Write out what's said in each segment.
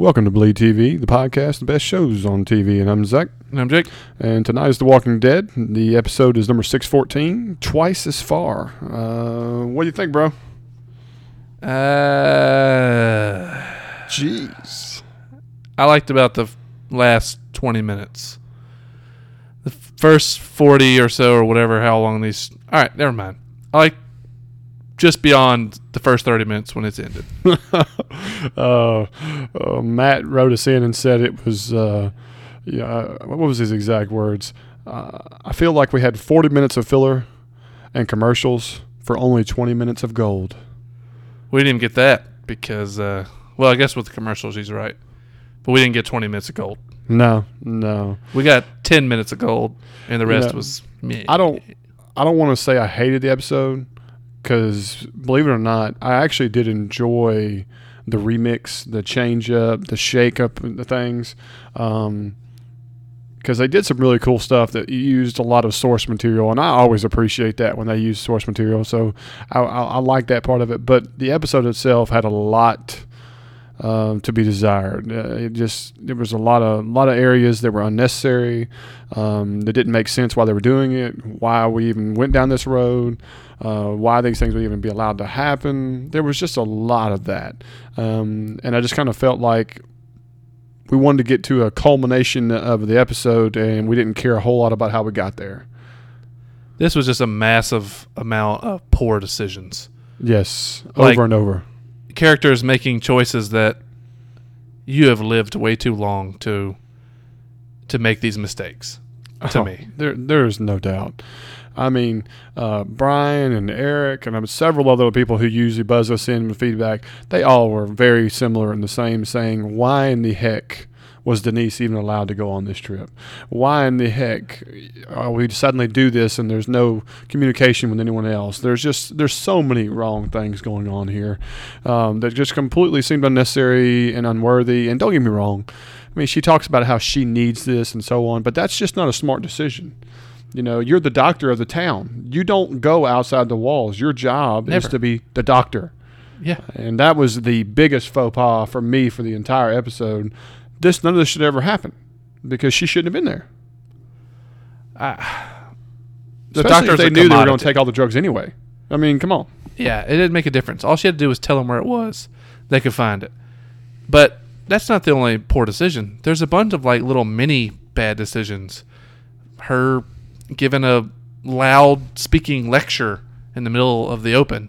Welcome to Bleed TV, the podcast, the best shows on TV, and I'm Zach. And I'm Jake. And tonight is The Walking Dead. The episode is number 614, Twice as Far. What do you think, bro? Jeez. I liked about the last 20 minutes. The first 40 or so or whatever, how long these... All right, never mind. I like just beyond the first 30 minutes when it's ended. Matt wrote us in and said it was, what was his exact words? I feel like we had 40 minutes of filler and commercials for only 20 minutes of gold. We didn't get that because, I guess with the commercials, he's right. But we didn't get 20 minutes of gold. No. We got 10 minutes of gold and the rest was meh. I don't want to say I hated the episode, because believe it or not, I actually did enjoy the remix, the change up, the shake up, the things. Because they did some really cool stuff that used a lot of source material, and I always appreciate that when they use source material. So I like that part of it. But the episode itself had a lot to be desired. There was a lot of areas that were unnecessary, that didn't make sense why they were doing it, why we even went down this road, why these things would even be allowed to happen. There was just a lot of that, and I just kind of felt like we wanted to get to a culmination of the episode, and we didn't care a whole lot about how we got there. This was just a massive amount of poor decisions. Yes, over and over. Characters making choices that you have lived way too long to make these mistakes. To me, there's no doubt. I mean, Brian and Eric and several other people who usually buzz us in with feedback, they all were very similar in the same saying, why in the heck was Denise even allowed to go on this trip? Why in the heck are we suddenly do this and there's no communication with anyone else? There's so many wrong things going on here that just completely seemed unnecessary and unworthy. And don't get me wrong, I mean, she talks about how she needs this and so on, but that's just not a smart decision. You know, you're the doctor of the town. You don't go outside the walls. Your job is to be the doctor. Yeah. And that was the biggest faux pas for me for the entire episode. None of this should ever happen because she shouldn't have been there. The doctors, they knew they were going to take all the drugs anyway. I mean, come on. Yeah, it didn't make a difference. All she had to do was tell them where it was. They could find it. But that's not the only poor decision. There's a bunch of like little mini bad decisions. Her giving a loud speaking lecture in the middle of the open.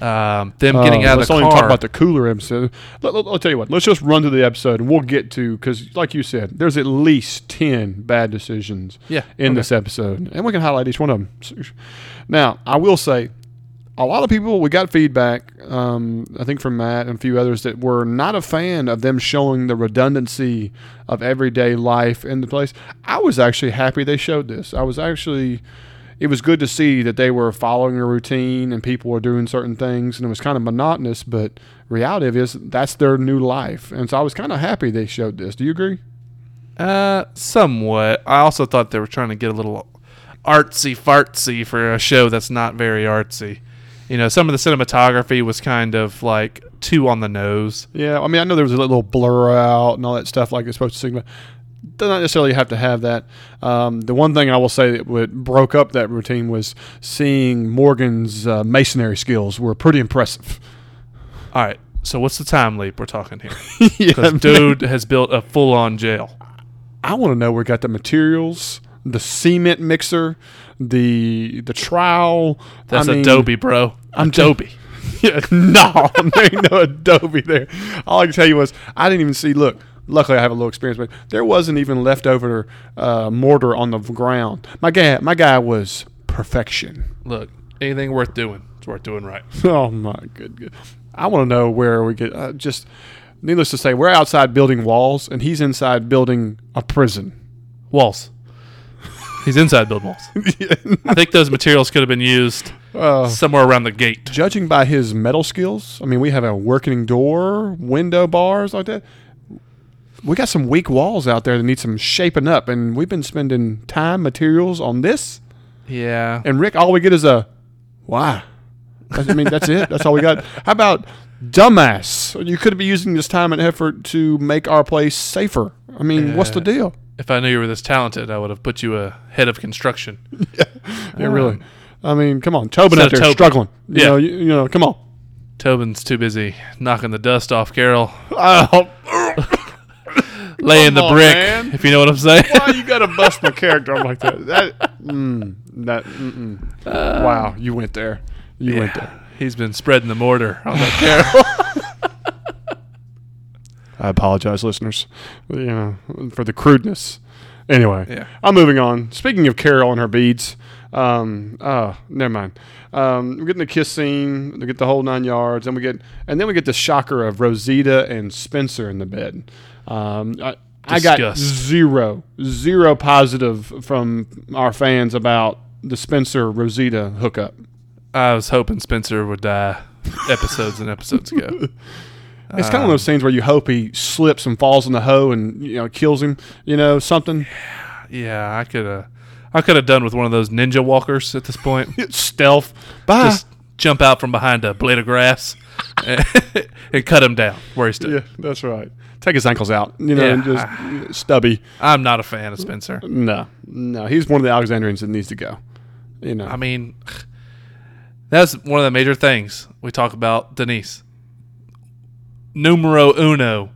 Them getting out of the car. Let's only talk about the cooler episode. I'll tell you what. Let's just run through the episode, and we'll get to, because like you said, there's at least 10 bad decisions in this episode, and we can highlight each one of them. Now, I will say, a lot of people, we got feedback, I think from Matt and a few others, that were not a fan of them showing the redundancy of everyday life in the place. I was actually happy they showed this. It was good to see that they were following a routine and people were doing certain things, and it was kind of monotonous, but reality is that's their new life. And so I was kind of happy they showed this. Do you agree? Somewhat. I also thought they were trying to get a little artsy-fartsy for a show that's not very artsy. You know, some of the cinematography was kind of like too on the nose. Yeah, I mean, I know there was a little blur out and all that stuff like it's supposed to signal. Does not necessarily have to have that. The one thing I will say that broke up that routine was seeing Morgan's masonry skills were pretty impressive. All right, so what's the time leap we're talking here? Because dude has built a full-on jail. I want to know where he got the materials, the cement mixer, the trowel. That's Adobe, bro. I'm Adobe. No, there ain't no Adobe there. All I can tell you was I didn't even see, look. Luckily, I have a little experience, but there wasn't even leftover mortar on the ground. My guy was perfection. Look, anything worth doing, it's worth doing right. Oh, my good. I want to know where we get needless to say, we're outside building walls, and he's inside building a prison. Walls. He's inside building walls. Yeah. I think those materials could have been used somewhere around the gate. Judging by his metal skills, I mean, we have a working door, window bars like that. We got some weak walls out there that need some shaping up, and we've been spending time, materials on this. Yeah. And Rick, all we get is a why. I mean, that's it. That's all we got. How about dumbass. You could be using this time and effort to make our place safer. I mean, what's the deal? If I knew you were this talented, I would have put you ahead of construction. Yeah, really. I mean, come on. Tobin out there struggling. Yeah. You know, come on. Tobin's too busy knocking the dust off Carol. Laying the brick, man. If you know what I'm saying. Why you got to bust my character up like that? Wow, you went there. You went there. He's been spreading the mortar on that Carol. I apologize, listeners, for the crudeness. Anyway, I'm moving on. Speaking of Carol and her beads, never mind. We're getting the kiss scene. We get the whole 9 yards, and then we get the shocker of Rosita and Spencer in the bed. I got zero positive from our fans about the Spencer-Rosita hookup. I was hoping Spencer would die episodes and episodes ago. It's kind of those scenes where you hope he slips and falls in the hoe and kills him, something. Yeah, I could have done with one of those ninja walkers at this point. Stealth. Bye. Just jump out from behind a blade of grass and cut him down where he stood. Yeah, that's right. Take his ankles out, and just stubby. I'm not a fan of Spencer. No. He's one of the Alexandrians that needs to go. I mean, that's one of the major things we talk about Denise. Numero uno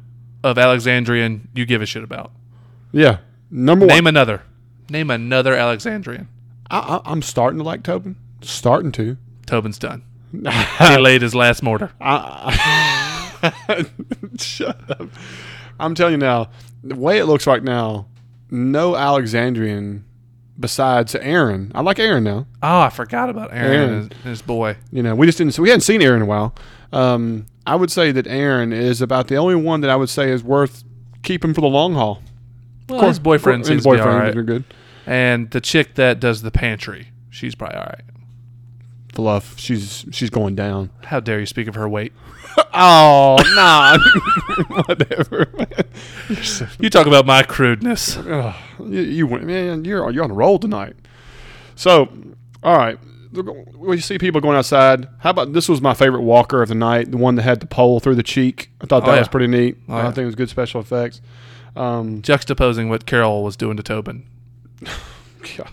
of Alexandrian you give a shit about. Yeah. Number one. Name another Alexandrian. I'm starting to like Tobin. Starting to. Tobin's done. He laid his last mortar. Shut up. I'm telling you now, the way it looks right now, no Alexandrian besides Aaron. I like Aaron now. Oh, I forgot about Aaron and his boy. We hadn't seen Aaron in a while. I would say that Aaron is about the only one that I would say is worth keeping for the long haul. Well, of course, his boyfriend all right. Are good. And the chick that does the pantry, she's probably all right. Bluff, she's going down. How dare you speak of her weight? Oh, nah. Whatever. You talk about my crudeness. You went, man. You're on a roll tonight. So, all right. We see people going outside. How about this was my favorite walker of the night, the one that had the pole through the cheek. I thought that was pretty neat. Oh, I think it was good special effects. Juxtaposing what Carol was doing to Tobin. God.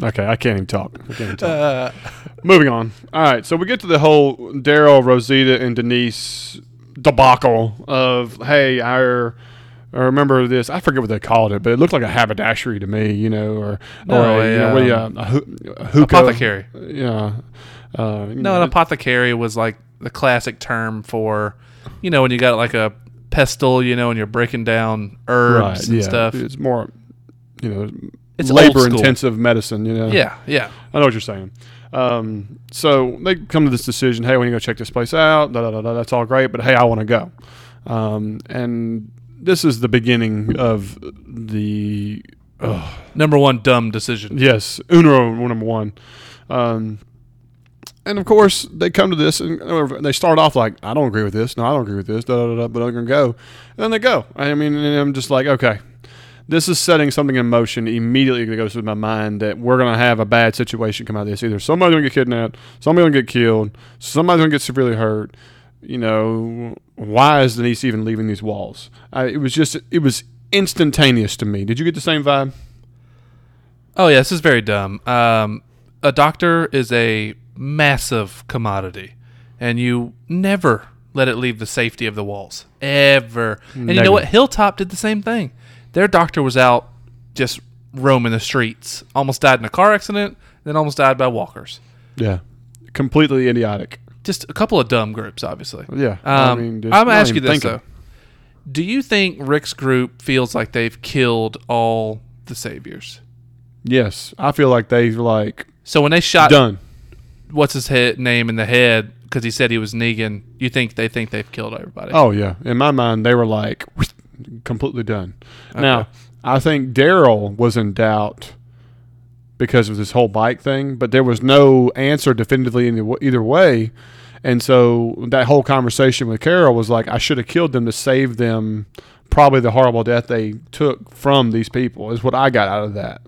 Okay, I can't even talk. Moving on. All right, so we get to the whole Daryl, Rosita, and Denise debacle of, hey, I remember this. I forget what they called it, but it looked like a haberdashery to me, or a hookah. Apothecary. Yeah. An apothecary was like the classic term for, when you got like a pestle, and you're breaking down herbs and stuff. It's more, it's labor-intensive medicine, Yeah. I know what you're saying. So they come to this decision, hey, we need to go check this place out, da, da, da, da, that's all great, but hey, I want to go. And this is the beginning of the... number one dumb decision. Yes, number one. And, of course, they come to this, and they start off like, I don't agree with this, no, I don't agree with this, da, da, da, da, but I'm going to go. And then they go. I mean, and I'm just like, okay. This is setting something in motion immediately that goes through my mind that we're going to have a bad situation come out of this. Either somebody's going to get kidnapped, somebody's going to get killed, somebody's going to get severely hurt. Why is Denise even leaving these walls? It was instantaneous to me. Did you get the same vibe? Oh, yeah, this is very dumb. A doctor is a massive commodity, and you never let it leave the safety of the walls. Ever. And Negative. You know what? Hilltop did the same thing. Their doctor was out just roaming the streets. Almost died in a car accident, then almost died by walkers. Yeah. Completely idiotic. Just a couple of dumb groups, obviously. Yeah. I'm going to ask you this, though. Do you think Rick's group feels like they've killed all the Saviors? Yes. I feel like they've, So when they shot... Done. What's his name in the head, because he said he was Negan, you think they think they've killed everybody? Oh, yeah. In my mind, they were like... completely done. Okay. Now, I think Daryl was in doubt because of this whole bike thing, but there was no answer definitively in either way. And so that whole conversation with Carol was like, I should have killed them to save them probably the horrible death they took from these people, is what I got out of that.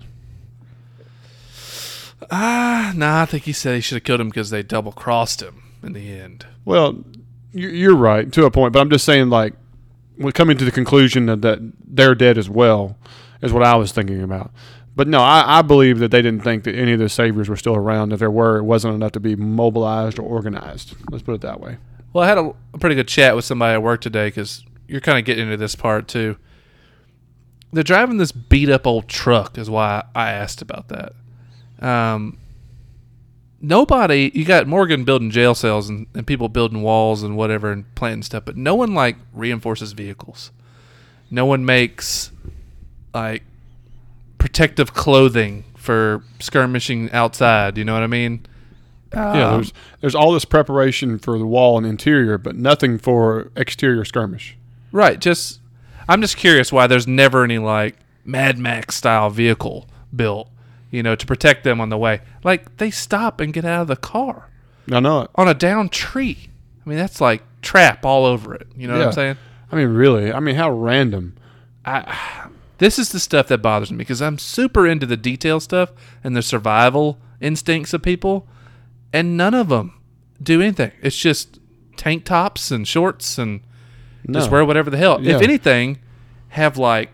I think he said he should have killed him because they double-crossed him in the end. Well, you're right to a point, but I'm just saying, like, we're coming to the conclusion that they're dead as well is what I was thinking about. But no, I believe that they didn't think that any of the Saviors were still around. If there were, it wasn't enough to be mobilized or organized. Let's put it that way. Well, I had a pretty good chat with somebody at work today because you're kind of getting into this part too. They're driving this beat-up old truck is why I asked about that. Nobody, you got Morgan building jail cells and people building walls and whatever and planting stuff, but no one like reinforces vehicles. No one makes like protective clothing for skirmishing outside. You know what I mean? Yeah, there's all this preparation for the wall and interior, but nothing for exterior skirmish. Right. I'm just curious why there's never any like Mad Max style vehicle built, you know, to protect them on the way. Like they stop and get out of the car. I know it. On a down tree. I mean, that's like trap all over it. You know what I'm saying? I mean, really? I mean, how random. This is the stuff that bothers me because I'm super into the detail stuff and the survival instincts of people. And none of them do anything. It's just tank tops and shorts and just wear whatever the hell. Yeah. If anything, have like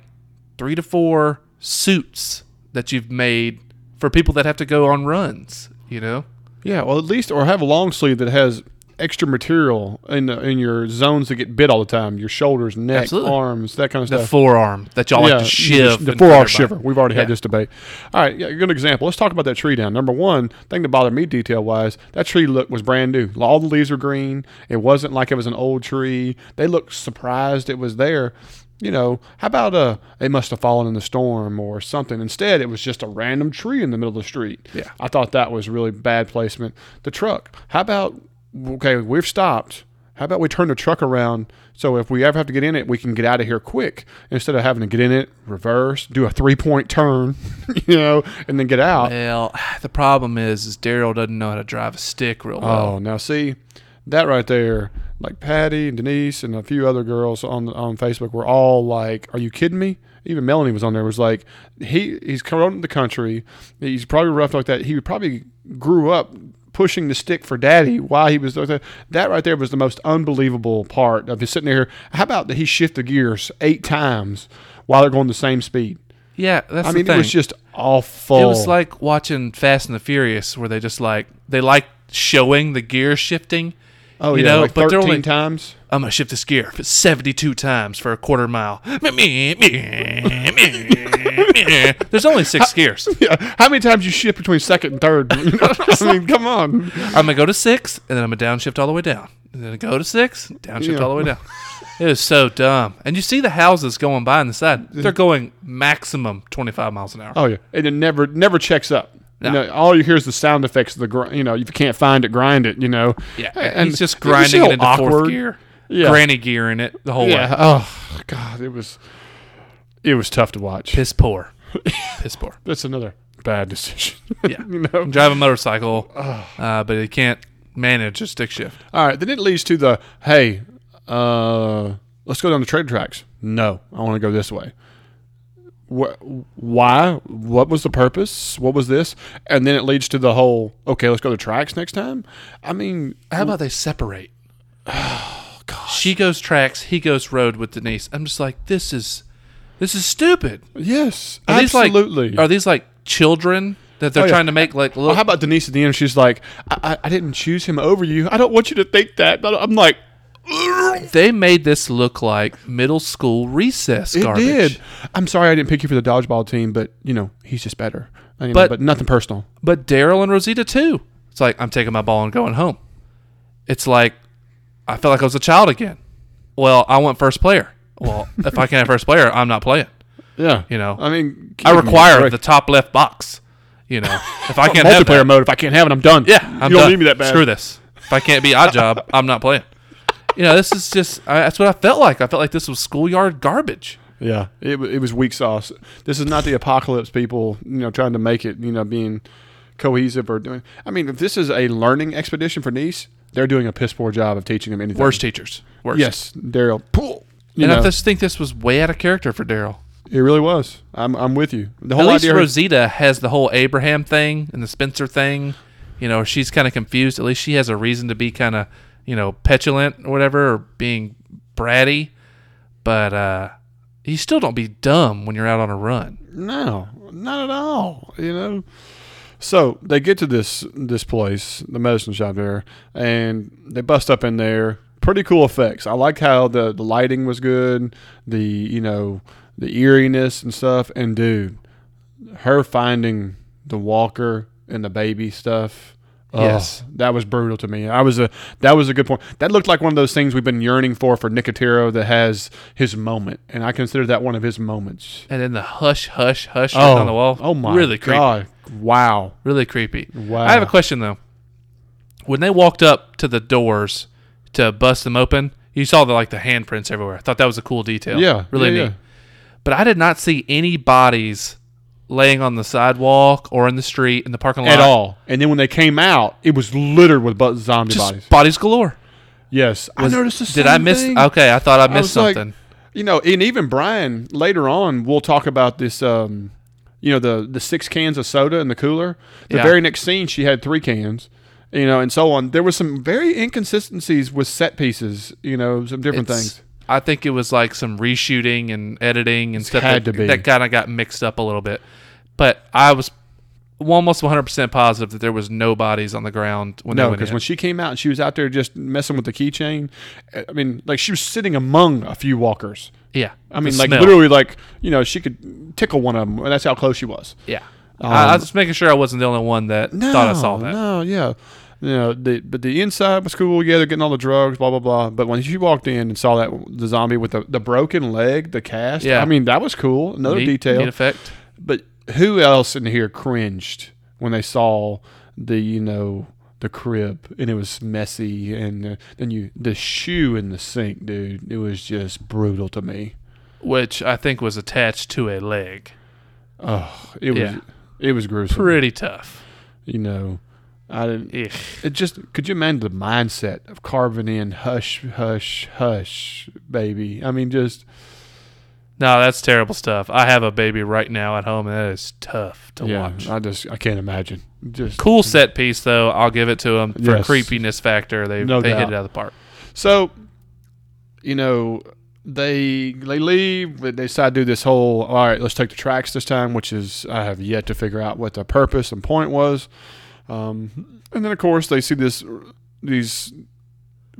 3 to 4 suits that you've made for people that have to go on runs, you know? Yeah, well, at least, or have a long sleeve that has extra material in your zones that get bit all the time. Your shoulders, neck, arms, that kind of stuff. The forearm that y'all like to shiv. The forearm shiver. We've already had this debate. All right, good example. Let's talk about that tree down. Number one, thing that bothered me detail-wise, that tree was brand new. All the leaves were green. It wasn't like it was an old tree. They looked surprised it was there. You know, how about it must have fallen in the storm or something. Instead, it was just a random tree in the middle of the street. Yeah. I thought that was really bad placement. The truck. How about... Okay, we've stopped. How about we turn the truck around so if we ever have to get in it, we can get out of here quick instead of having to get in it, reverse, do a 3-point turn, you know, and then get out. Well, the problem is Daryl doesn't know how to drive a stick real well. Oh, now see, that right there, like Patty and Denise and a few other girls on Facebook were all like, are you kidding me? Even Melanie was on there, was like, he's come out in the country. He's probably rough like that. He probably grew up pushing the stick for daddy while he was there. That right there was the most unbelievable part of his sitting there. How about that he shifted gears 8 times while they're going the same speed? Yeah, that's the thing. I mean, it was just awful. It was like watching Fast and the Furious where they just like, they like showing the gear shifting. Oh, you know, like 13 times. I'm going to shift this gear 72 times for a quarter mile. There's only 6 gears. Yeah. How many times you shift between second and third? You know? I mean, come on. I'm going to go to 6, and then I'm going to downshift all the way down. And then I go to 6, downshift all the way down. It is so dumb. And you see the houses going by on the side. They're going maximum 25 miles an hour. Oh, yeah. And it never checks up. No. You know, all you hear is the sound effects of the if you can't find it, grind it, you know. Yeah, and he's just grinding it into fourth gear. Yeah. Granny gear in it the whole way. Oh, God, it was tough to watch. Piss poor. That's another bad decision. Yeah. You know? Drive a motorcycle, but it can't manage a stick shift. All right, then it leads to the, hey, let's go down the train tracks. No, I want to go this way. Why? What was the purpose? What was this? And then it leads to the whole, okay, let's go to tracks next time. I mean, how about they separate? Oh, gosh. She goes tracks, he goes road with Denise. I'm just like, this is stupid. Yes, absolutely. Are these like children that they're trying to make like look? Well, how about Denise at the end? She's like, I didn't choose him over you. I don't want you to think that. I'm like, they made this look like middle school recess garbage. It did. I'm sorry I didn't pick you for the dodgeball team, but, you know, he's just better. You know, but nothing personal. But Daryl and Rosita, too. It's like, I'm taking my ball and going home. It's like, I felt like I was a child again. Well, I want first player. Well, if I can't have first player, I'm not playing. Yeah. You know, I mean, I require the top left box. You know, if I can't have multiplayer mode, if I can't have it, I'm done. Yeah, I'm done. Don't need me that bad. Screw this. If I can't be odd job, I'm not playing. You know, this is just, that's what I felt like. I felt like this was schoolyard garbage. Yeah, it was weak sauce. This is not the apocalypse people, you know, trying to make it, you know, being cohesive or doing. I mean, if this is a learning expedition for Nice, they're doing a piss poor job of teaching them anything. Worst teachers. Yes, Daryl. Pool. And I just think this was way out of character for Daryl. It really was. I'm with you. The whole idea Rosita has the whole Abraham thing and the Spencer thing. You know, she's kind of confused. At least she has a reason to be kind of, you know, petulant or whatever, or being bratty. But you still don't be dumb when you're out on a run. No, not at all, you know. So they get to this place, the medicine shop there, and they bust up in there. Pretty cool effects. I like how the lighting was good, the, you know, the eeriness and stuff. And, dude, her finding the walker and the baby stuff, yes, that was brutal to me. That was a good point. That looked like one of those things we've been yearning for Nicotero that has his moment, and I consider that one of his moments. And then the hush right on the wall. Oh, my really God. Creepy. Wow. Really creepy. Wow. I have a question, though. When they walked up to the doors to bust them open, you saw the handprints everywhere. I thought that was a cool detail. Yeah. Really neat. Yeah. But I did not see any bodies laying on the sidewalk or in the street, in the parking lot. At all. And then when they came out, it was littered with zombie bodies. Bodies galore. Yes. I noticed the same thing. Did I miss? Okay, I thought I missed something. Like, you know, and even Brian, later on, we'll talk about this, you know, the 6 cans of soda in the cooler. The very next scene, she had 3 cans. You know, and so on. There were some very inconsistencies with set pieces, you know, some different things. I think it was like some reshooting and editing and stuff that kind of got mixed up a little bit. But I was almost 100% positive that there was no bodies on the ground when they went in. No, because when she came out and she was out there just messing with the keychain, I mean, like she was sitting among a few walkers. Yeah. I mean, like literally like, you know, she could tickle one of them. And that's how close she was. Yeah. I was just making sure I wasn't the only one that thought I saw that. No, yeah. You know, but the inside was cool. Yeah, they're getting all the drugs, blah, blah, blah. But when she walked in and saw that the zombie with the broken leg, the cast, yeah. I mean, that was cool. Another detail. Neat effect. But who else in here cringed when they saw the, you know, the crib and it was messy and then the shoe in the sink, dude. It was just brutal to me. Which I think was attached to a leg. Oh, it was gruesome. Pretty tough. You know. I didn't. Ugh. It just. Could you imagine the mindset of carving in "hush, hush, hush, baby"? I mean, just. No, that's terrible stuff. I have a baby right now at home, and that is tough to watch. I can't imagine. Just cool set piece, though. I'll give it to them for creepiness factor. They hit it out of the park. So, you know, they leave. They decide to do this whole. All right, let's take the tracks this time, which is I have yet to figure out what the purpose and point was. And then, of course, they see these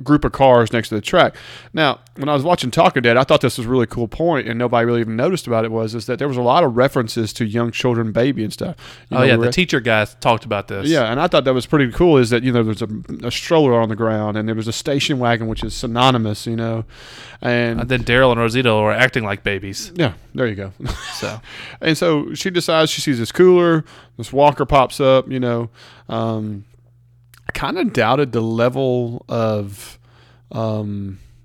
group of cars next to the track. Now, when I was watching Talking Dead, I thought this was a really cool point, and nobody really even noticed about it, is that there was a lot of references to young children, baby, and stuff. You know, yeah, the teacher guys talked about this. Yeah, and I thought that was pretty cool is that, you know, there's a stroller on the ground, and there was a station wagon, which is synonymous, you know. And then Daryl and Rosita were acting like babies. Yeah, there you go. So, and so she decides she sees this cooler, this walker pops up, you know, I kind of doubted the level of, you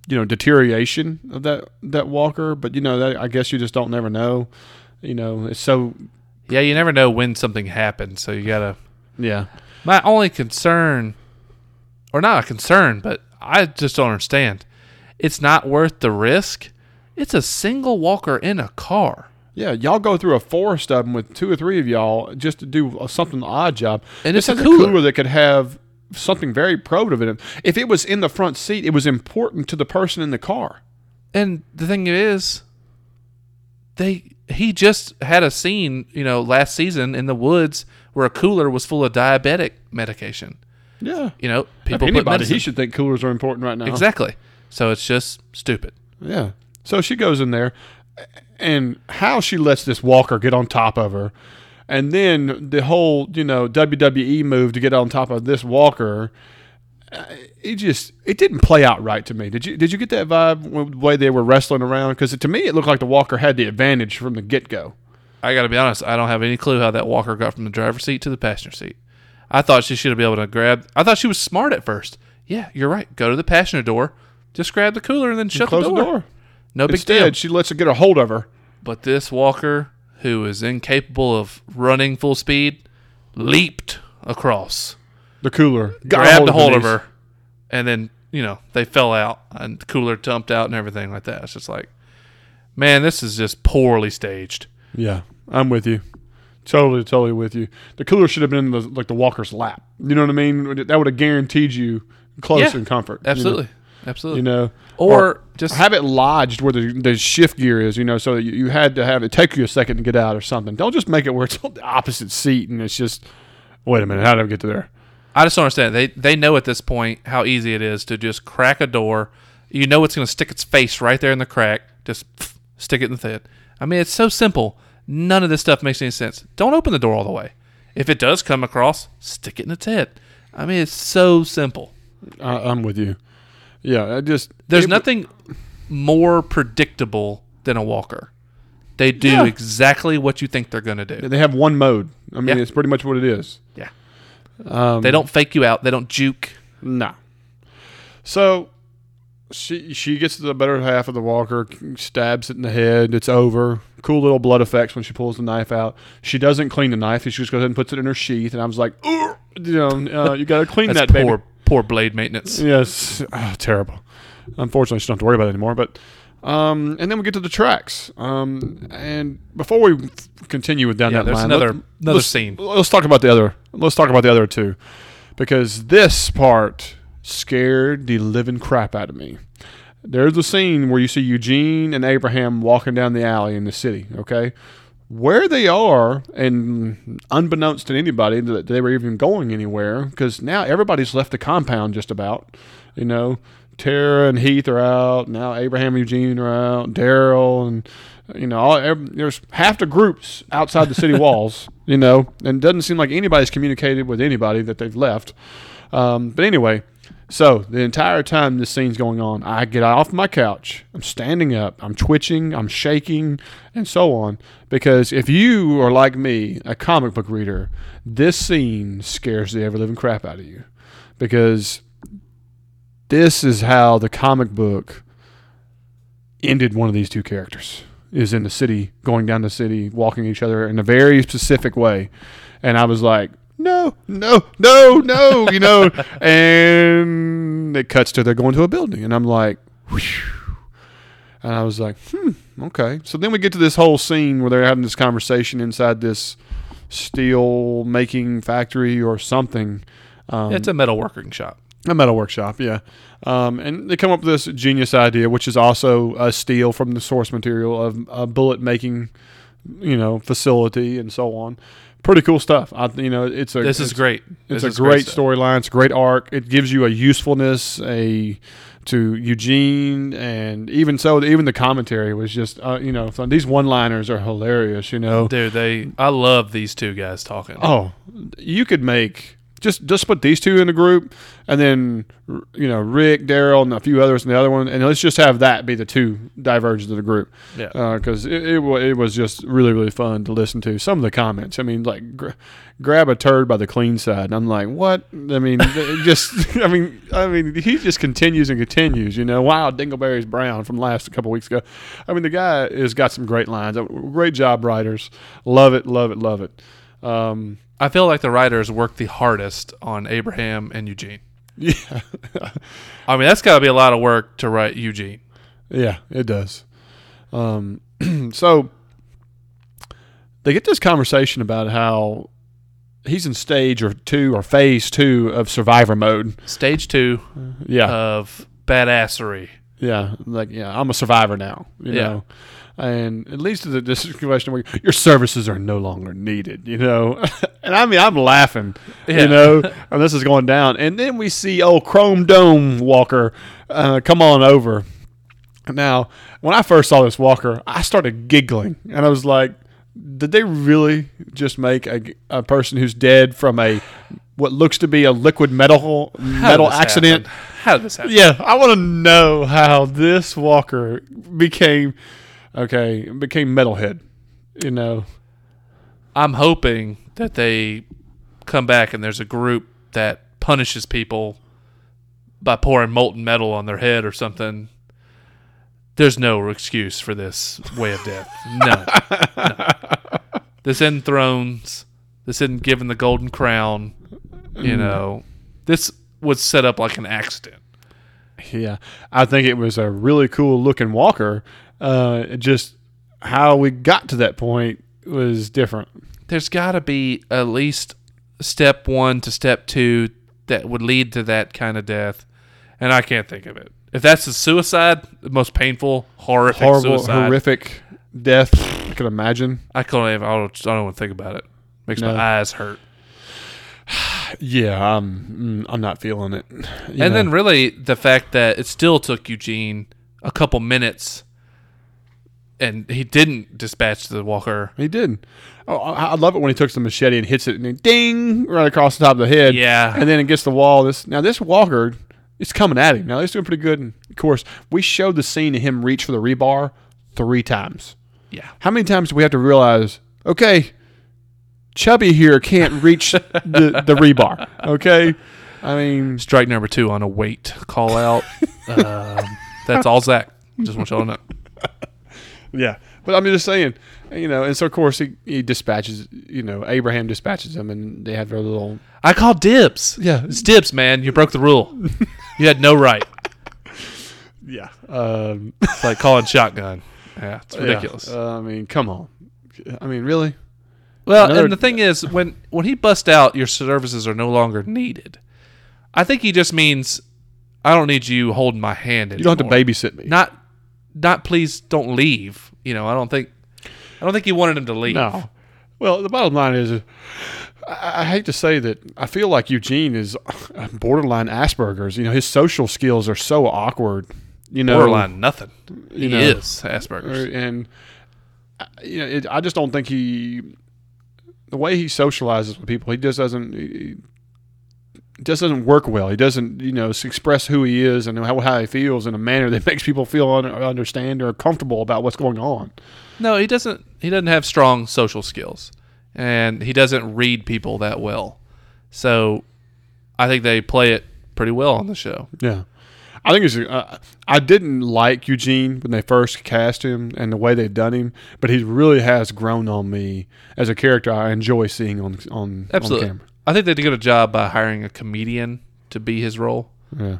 know, deterioration of that walker. But, you know, that, I guess you just don't never know. You know, it's so... Yeah, you never know when something happens, so you got to... Yeah. My only concern, or not a concern, but I just don't understand. It's not worth the risk. It's a single walker in a car. Yeah, y'all go through a forest of them with 2 or 3 of y'all just to do something odd job. And it's a cooler that could have... something very probative in it. If it was in the front seat, it was important to the person in the car. And the thing is, he just had a scene, you know, last season in the woods where a cooler was full of diabetic medication. Yeah, you know, people. If anybody, he should think coolers are important right now. Exactly. So it's just stupid. Yeah. So she goes in there, and how she lets this walker get on top of her. And then the whole, you know, WWE move to get on top of this walker, it didn't play out right to me. Did you get that vibe the way they were wrestling around? Because to me, it looked like the walker had the advantage from the get-go. I got to be honest. I don't have any clue how that walker got from the driver's seat to the passenger seat. I thought she should have been able to grab. I thought she was smart at first. Yeah, you're right. Go to the passenger door. Just grab the cooler and then shut the door. No big deal. Instead, she lets it get a hold of her. But this walker... who is incapable of running full speed, leaped across the cooler, grabbed a hold of her, and then, you know, they fell out, and the cooler dumped out and everything like that. It's just like, man, this is just poorly staged. Yeah, I'm with you. Totally, totally with you. The cooler should have been the walker's lap. You know what I mean? That would have guaranteed you close and comfort. Absolutely. You know? Absolutely. You know, or just have it lodged where the shift gear is, you know, so that you had to have it take you a second to get out or something. Don't just make it where it's on the opposite seat and it's just, wait a minute, how did I get to there? I just don't understand. They know at this point how easy it is to just crack a door. You know it's going to stick its face right there in the crack. Just stick it in the thing. I mean, it's so simple. None of this stuff makes any sense. Don't open the door all the way. If it does come across, stick it in its head. I mean, it's so simple. I'm with you. Yeah, there's nothing more predictable than a walker. They do exactly what you think they're going to do. They have one mode. I mean, it's pretty much what it is. Yeah. They don't fake you out. They don't juke. No. So she gets the better half of the walker, stabs it in the head. It's over. Cool little blood effects when she pulls the knife out. She doesn't clean the knife. She just goes ahead and puts it in her sheath. And I was like, "Ooh, you got to clean that, poor, baby." Poor blade maintenance. Yes. Oh, terrible. Unfortunately, she don't have to worry about it anymore. But, and then we get to the tracks. And before we continue with down that line, another scene. Let's talk about the other two, because this part scared the living crap out of me. There's a scene where you see Eugene and Abraham walking down the alley in the city. Okay, where they are, and unbeknownst to anybody that they were even going anywhere, because now everybody's left the compound just about. You know, Tara and Heath are out. Now Abraham and Eugene are out. Daryl and, you know, there's half the groups outside the city walls, you know, and it doesn't seem like anybody's communicated with anybody that they've left. But anyway, so the entire time this scene's going on, I get off my couch, I'm standing up, I'm twitching, I'm shaking, and so on. Because if you are like me, a comic book reader, this scene scares the ever-living crap out of you. Because this is how the comic book ended one of these two characters, is in the city, going down the city, walking each other in a very specific way. And I was like, no, you know, and it cuts to they're going to a building, and I'm like, whew. And I was like, okay. So then we get to this whole scene where they're having this conversation inside this steel making factory or something. It's a metalworking shop. A metal workshop, yeah. And they come up with this genius idea, which is also a steal from the source material of a bullet making, you know, facility and so on. Pretty cool stuff. This is great. It's a great storyline. It's a great arc. It gives you a usefulness to Eugene, and even the commentary was just fun. These one-liners are hilarious. You know, dude, I love these two guys talking. Oh, you could make just put these two in a group, and then Rick, Daryl, and a few others in the other one, and let's just have that be the two divergent of the group. Yeah, because it was just really, really fun to listen to. Some of the comments, I mean, like grab a turd by the clean side, and I'm like, what? I mean, he just continues and continues. You know, wow, Dingleberry's brown from last couple weeks ago. I mean, the guy has got some great lines. Great job, writers. Love it, love it, love it. I feel like the writers worked the hardest on Abraham and Eugene. Yeah. I mean, that's got to be a lot of work to write Eugene. Yeah, it does. So they get this conversation about how he's in phase two of survivor mode. Stage two of badassery. Yeah, I'm a survivor now, you know. And it leads to this question where your services are no longer needed, you know. And I mean, I'm laughing, you know, and this is going down. And then we see old Chrome Dome Walker come on over. Now, when I first saw this Walker, I started giggling. And I was like, did they really just make a person who's dead from what looks to be a liquid metal accident? How did this happen? Yeah, I want to know how this Walker became metalhead, you know. I'm hoping that they come back and there's a group that punishes people by pouring molten metal on their head or something. There's no excuse for this way of death. No. This isn't Thrones. This isn't given the golden crown. You know, this was set up like an accident. Yeah. I think it was a really cool looking walker. Just how we got to that point was different. There's got to be at least step one to step two that would lead to that kind of death, and I can't think of it. If that's a suicide, the most painful, horrible, suicide. Horrific death I could imagine. I don't want to think about it. Makes my eyes hurt. Yeah, I'm not feeling it. Then really the fact that it still took Eugene a couple minutes and he didn't dispatch the walker. He didn't. Oh, I love it when he takes the machete and hits it and then ding right across the top of the head. Yeah. And then it gets the wall. This walker is coming at him. Now he's doing pretty good. And of course, we showed the scene of him reach for the rebar 3 times. Yeah. How many times do we have to realize, okay, Chubby here can't reach the rebar, okay? I mean... Strike number 2 on a weight call out. That's all Zach. Just want y'all to know. Yeah. But I'm just saying, and so, of course, he dispatches, Abraham dispatches him, and they have their little... I call dibs. Yeah. It's dibs, man. You broke the rule. You had no right. Yeah. It's like calling shotgun. Yeah, it's ridiculous. Yeah. Come on. Really? Well, and the thing is, when he busts out, your services are no longer needed. I think he just means, I don't need you holding my hand anymore. You don't have to babysit me. Not please don't leave. I don't think he wanted him to leave. No. Well, the bottom line is, I hate to say that I feel like Eugene is borderline Asperger's. His social skills are so awkward. Borderline nothing. He is Asperger's. And I just don't think he... The way he socializes with people, he just doesn't work well. He doesn't, express who he is and how he feels in a manner that makes people feel understand or comfortable about what's going on. No, he doesn't. He doesn't have strong social skills, and he doesn't read people that well. So, I think they play it pretty well on the show. Yeah, I think it's. I didn't like Eugene when they first cast him and the way they've done him, but he really has grown on me as a character. I enjoy seeing on camera. I think they did a good job by hiring a comedian to be his role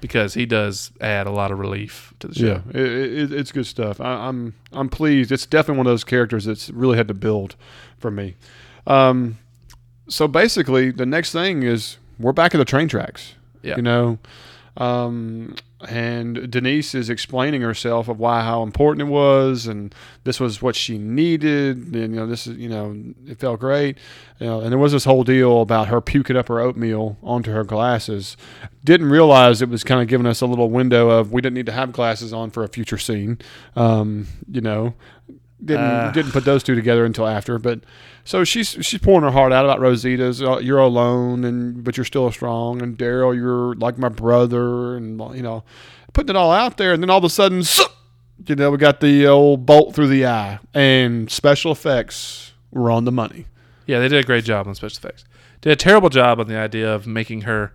because he does add a lot of relief to the show. Yeah, it's good stuff. I'm pleased. It's definitely one of those characters that's really had to build for me. So basically, the next thing is we're back at the train tracks. Yeah, and Denise is explaining herself of how important it was, and this was what she needed, and this is it felt great, and there was this whole deal about her puking up her oatmeal onto her glasses. Didn't realize it was kind of giving us a little window of we didn't need to have glasses on for a future scene. Didn't put those two together until after, but so she's pouring her heart out about Rosita's. You're alone, but you're still strong. And Daryl, you're like my brother, and putting it all out there. And then all of a sudden, we got the old bolt through the eye, and special effects were on the money. Yeah, they did a great job on special effects. Did a terrible job on the idea of making her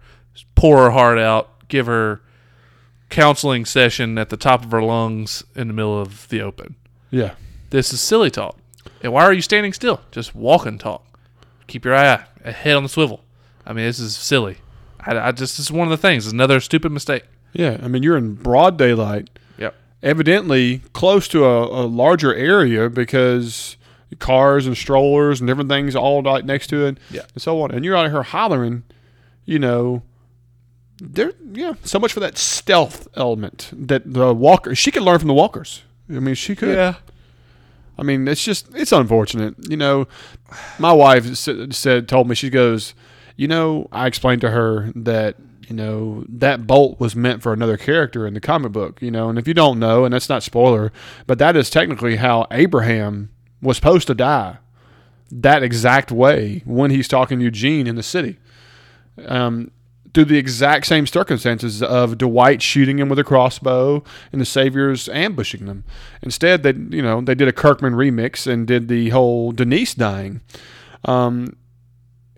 pour her heart out, give her counseling session at the top of her lungs in the middle of the open. Yeah. This is silly talk. And why are you standing still? Just walk and talk. Keep your eye out. A head on the swivel. This is silly. This is one of the things. It's another stupid mistake. Yeah. You're in broad daylight. Yep. Evidently close to a larger area because cars and strollers and different things all right next to it. Yeah. And so on. And you're out here hollering, so much for that stealth element that the walker, she could learn from the walkers. She could. Yeah. It's unfortunate. My wife told me, she goes, I explained to her that, that bolt was meant for another character in the comic book, and if you don't know, and that's not spoiler, but that is technically how Abraham was supposed to die that exact way when he's talking to Eugene in the city. Through the exact same circumstances of Dwight shooting him with a crossbow and the Saviors ambushing them. Instead, they did a Kirkman remix and did the whole Denise dying. And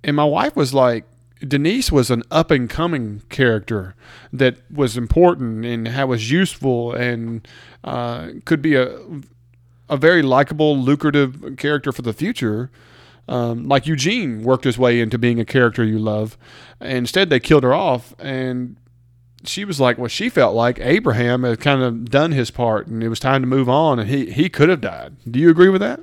my wife was like, Denise was an up-and-coming character that was important and how was useful and could be a very likable, lucrative character for the future. Like Eugene worked his way into being a character you love. And instead, they killed her off. And she was like, well, she felt like Abraham had kind of done his part and it was time to move on, and he could have died. Do you agree with that?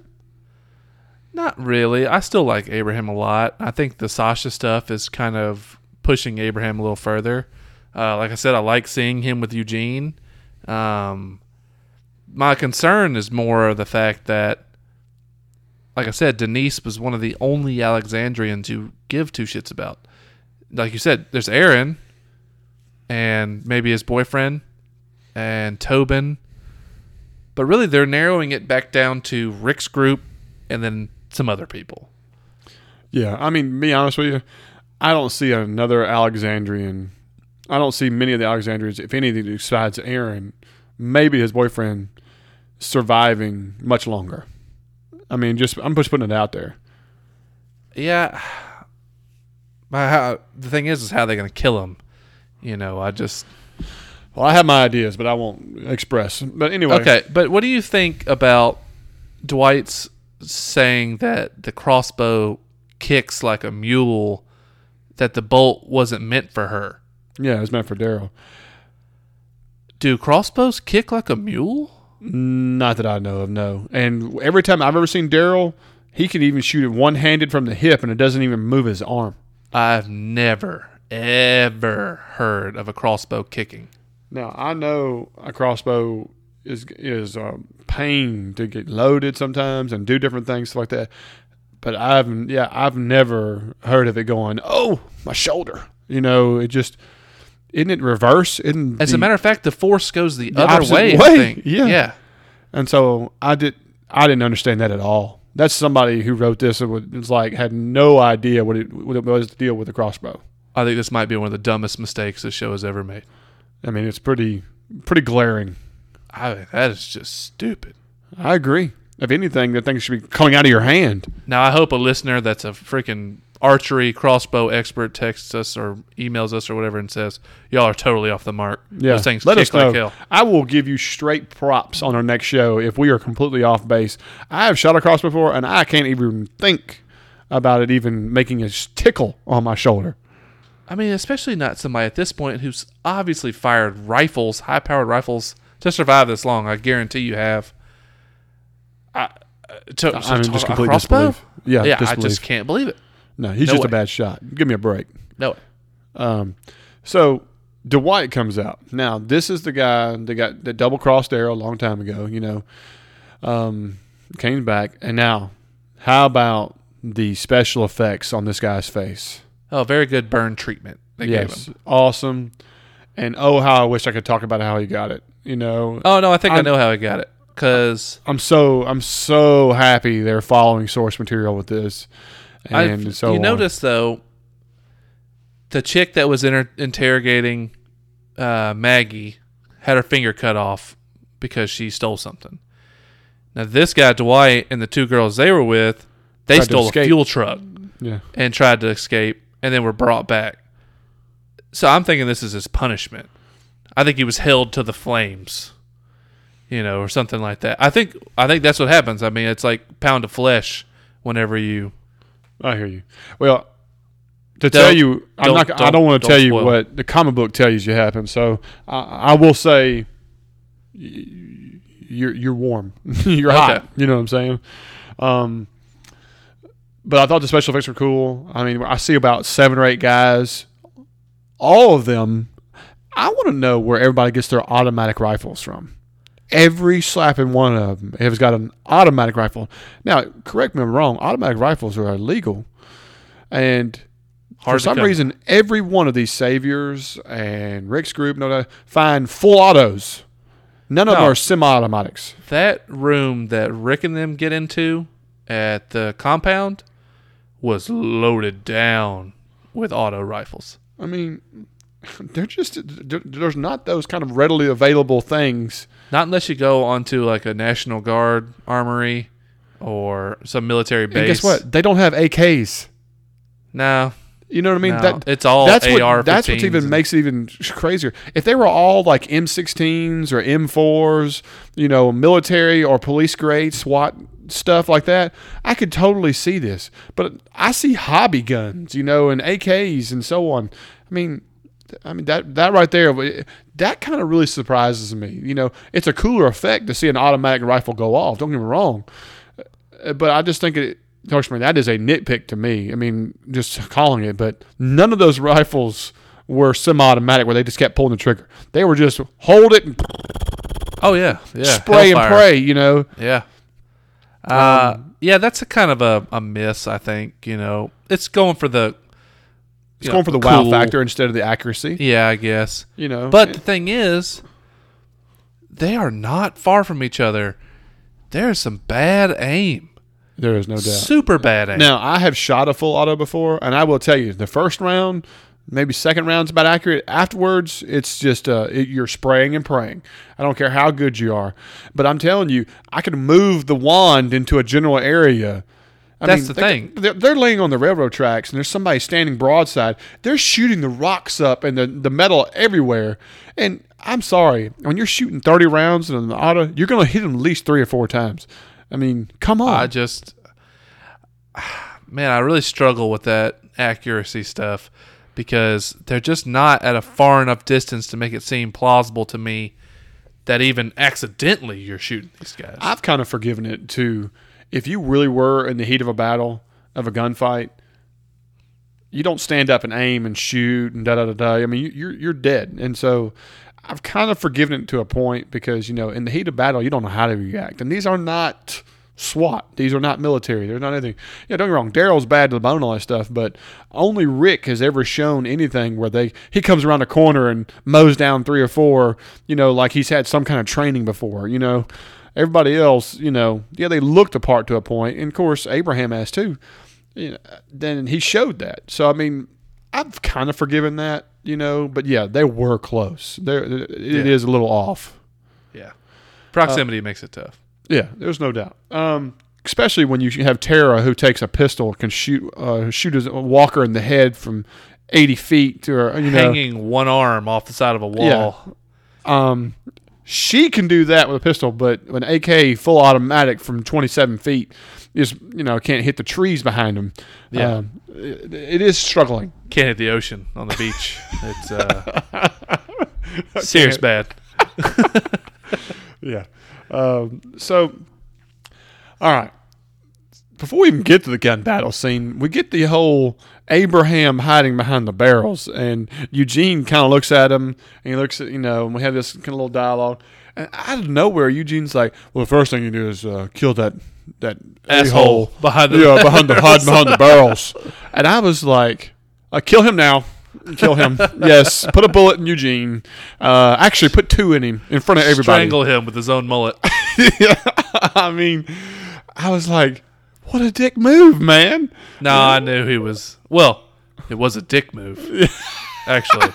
Not really. I still like Abraham a lot. I think the Sasha stuff is kind of pushing Abraham a little further. Like I said, I like seeing him with Eugene. My concern is more of the fact that, like I said, Denise was one of the only Alexandrians you give two shits about. Like you said, there's Aaron and maybe his boyfriend and Tobin. But really, they're narrowing it back down to Rick's group and then some other people. Yeah, I mean, be honest with you, I don't see another Alexandrian. I don't see many of the Alexandrians, if anything, besides Aaron, maybe his boyfriend, surviving much longer. I mean, I'm just putting it out there. Yeah. But the thing is how they're going to kill him. You know, I have my ideas, but I won't express. But anyway. Okay, but what do you think about Dwight's saying that the crossbow kicks like a mule, that the bolt wasn't meant for her? Yeah, it was meant for Daryl. Do crossbows kick like a mule? Not that I know of, no. And every time I've ever seen Daryl, he can even shoot it one-handed from the hip, and it doesn't even move his arm. I've never, ever heard of a crossbow kicking. Now, I know a crossbow is a pain to get loaded sometimes and do different things like that. But I've never heard of it going, oh, my shoulder. You know, it just... Isn't it reverse? As a matter of fact, the force goes the other way. I think. Yeah. And so I didn't understand that at all. That's somebody who wrote this and was like, had no idea what it was to deal with a crossbow. I think this might be one of the dumbest mistakes this show has ever made. I mean, it's pretty glaring. That is just stupid. I agree. If anything, that thing should be coming out of your hand. Now, I hope a listener that's a freaking archery crossbow expert texts us or emails us or whatever and says, y'all are totally off the mark. Yeah. Those things kick like hell. I will give you straight props on our next show if we are completely off base. I have shot a crossbow before, and I can't even think about it even making a tickle on my shoulder. I mean, especially not somebody at this point who's obviously fired rifles, high-powered rifles, to survive this long. I guarantee you have. Just complete crossbow? Disbelief. Yeah, disbelief. I just can't believe it. No, he's just a bad shot. Give me a break. No way. So Dwight comes out. Now, this is the guy that double-crossed Daryl a long time ago, you know. Came back. And now, how about the special effects on this guy's face? Oh, very good burn treatment they gave him. Awesome. And how I wish I could talk about how he got it, you know. Oh, no, I think I know how he got it. Because I'm so happy they're following source material with this. Notice, though, the chick that was interrogating Maggie had her finger cut off because she stole something. Now, this guy, Dwight, and the two girls they were with, they stole a fuel truck and tried to escape and then were brought back. So I'm thinking this is his punishment. I think he was held to the flames, you know, or something like that. I think that's what happens. I mean, it's like pound of flesh whenever you... I hear you. Well, I don't want to tell you what the comic book tells you happened. So I will say, you're warm, you're hot. You know what I'm saying? But I thought the special effects were cool. I mean, I see about 7 or 8 guys, all of them. I want to know where everybody gets their automatic rifles from. Every slapping one of them has got an automatic rifle. Now, correct me if I'm wrong, automatic rifles are illegal. And for some reason, every one of these Saviors and Rick's group find full autos. None of them are semi-automatics. That room that Rick and them get into at the compound was loaded down with auto rifles. I mean... There's not those kind of readily available things. Not unless you go onto like a National Guard armory or some military base. And guess what? They don't have AKs. No. You know what I mean? No. It's all AR-15s. That's what even makes it even crazier. If they were all like M16s or M4s, you know, military or police grade SWAT stuff like that, I could totally see this. But I see hobby guns, you know, and AKs and so on. I mean... I mean, that right there, that kind of really surprises me. You know, it's a cooler effect to see an automatic rifle go off. Don't get me wrong. But I just think that is a nitpick to me. I mean, just calling it. But none of those rifles were semi-automatic where they just kept pulling the trigger. They were just hold it and spray Hellfire. And pray, you know. Yeah. That's a kind of a miss, I think, you know. It's going for the wow factor instead of the accuracy. Yeah, I guess. You know. But the thing is, they are not far from each other. There is some bad aim. There is no doubt. Super bad aim. Now, I have shot a full auto before, and I will tell you, the first round, maybe second round's about accurate. Afterwards, it's just you're spraying and praying. I don't care how good you are. But I'm telling you, I could move the wand into a general area. That's the thing. They're laying on the railroad tracks, and there's somebody standing broadside. They're shooting the rocks up and the metal everywhere. And I'm sorry, when you're shooting 30 rounds in an auto, you're going to hit them at least 3 or 4 times. I mean, come on. I really struggle with that accuracy stuff, because they're just not at a far enough distance to make it seem plausible to me that even accidentally you're shooting these guys. I've kind of forgiven it, too. If you really were in the heat of a battle, of a gunfight, you don't stand up and aim and shoot and da-da-da-da. I mean, you're dead. And so I've kind of forgiven it to a point because, you know, in the heat of battle, you don't know how to react. And these are not SWAT. These are not military. They're not anything. Yeah, don't get me wrong. Daryl's bad to the bone and all that stuff, but only Rick has ever shown anything where he comes around a corner and mows down 3 or 4, you know, like he's had some kind of training before, you know. Everybody else, you know, yeah, they looked apart to a point. And, of course, Abraham has too. You know, then he showed that. So, I mean, I've kind of forgiven that, you know. But, yeah, they were close. It is a little off. Yeah. Proximity makes it tough. Yeah, there's no doubt. Especially when you have Tara, who takes a pistol, can shoot a walker in the head from 80 feet to her, you know. Hanging one arm off the side of a wall. Yeah. She can do that with a pistol, but an AK full automatic from 27 feet is, you know, can't hit the trees behind them. Yeah. It is struggling. Can't hit the ocean on the beach. It's serious bad. Yeah. All right. Before we even get to the gun battle scene, we get the whole Abraham hiding behind the barrels, and Eugene kind of looks at him, and he looks at, you know, and we have this kind of little dialogue. And out of nowhere, Eugene's like, "Well, the first thing you do is kill that asshole behind the barrels." And I was like, "Kill him now." Kill him. Yes. Put a bullet in Eugene. Actually, put 2 in him in front of everybody. Strangle him with his own mullet. Yeah. I mean, I was like, what a dick move, man. No, I knew he was. Well, it was a dick move, actually.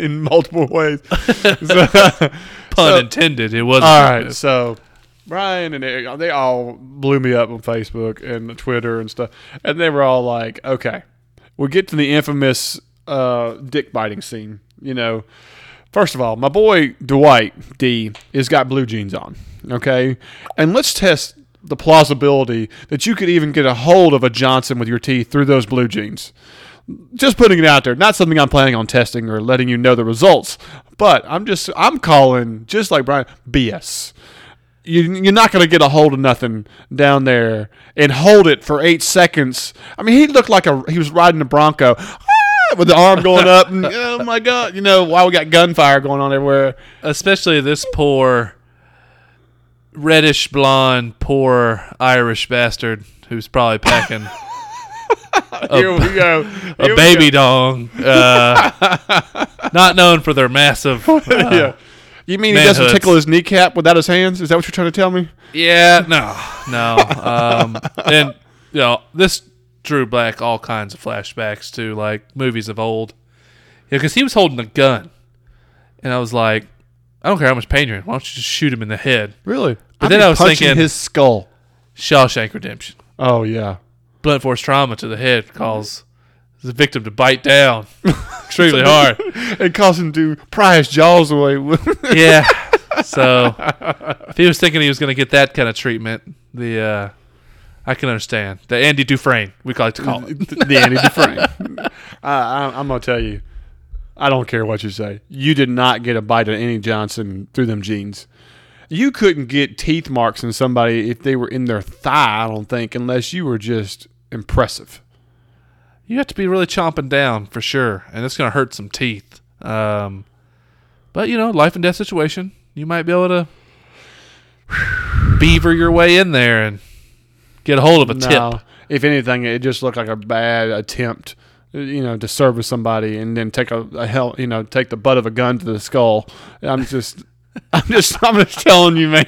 In multiple ways. Pun intended. It was all right, move. So Brian and Eric, they all blew me up on Facebook and Twitter and stuff. And they were all like, okay, we'll get to the infamous dick biting scene. You know, first of all, my boy Dwight D has got blue jeans on, okay? And let's test the plausibility that you could even get a hold of a Johnson with your teeth through those blue jeans. Just putting it out there. Not something I'm planning on testing or letting you know the results, but I'm calling, just like Brian, BS. You're not going to get a hold of nothing down there and hold it for 8 seconds. I mean, he looked like he was riding a Bronco. With the arm going up, and oh my God, you know, why we got gunfire going on everywhere. Especially this poor reddish blonde, poor Irish bastard who's probably packing dong. Not known for their massive. Yeah. You mean he doesn't tickle his kneecap without his hands? Is that what you're trying to tell me? Yeah, no. And, you know, this drew back all kinds of flashbacks to, like, movies of old. Yeah, because he was holding a gun. And I was like, I don't care how much pain you're in. Why don't you just shoot him in the head? Really? But then I was thinking, his skull. Shawshank Redemption. Oh, yeah. Blunt force trauma to the head causes the victim to bite down extremely hard. It caused him to pry his jaws away. Yeah. So, if he was thinking he was going to get that kind of treatment, I can understand. The Andy Dufresne, we like to call it. The Andy Dufresne. I'm going to tell you, I don't care what you say. You did not get a bite of any Johnson through them jeans. You couldn't get teeth marks in somebody if they were in their thigh, I don't think, unless you were just impressive. You have to be really chomping down for sure, and it's going to hurt some teeth. But, you know, life and death situation. You might be able to beaver your way in there and get a hold of a tip. If anything, it just looked like a bad attempt, you know, to service somebody and then take a hell, you know, take the butt of a gun to the skull. I'm just telling you, man.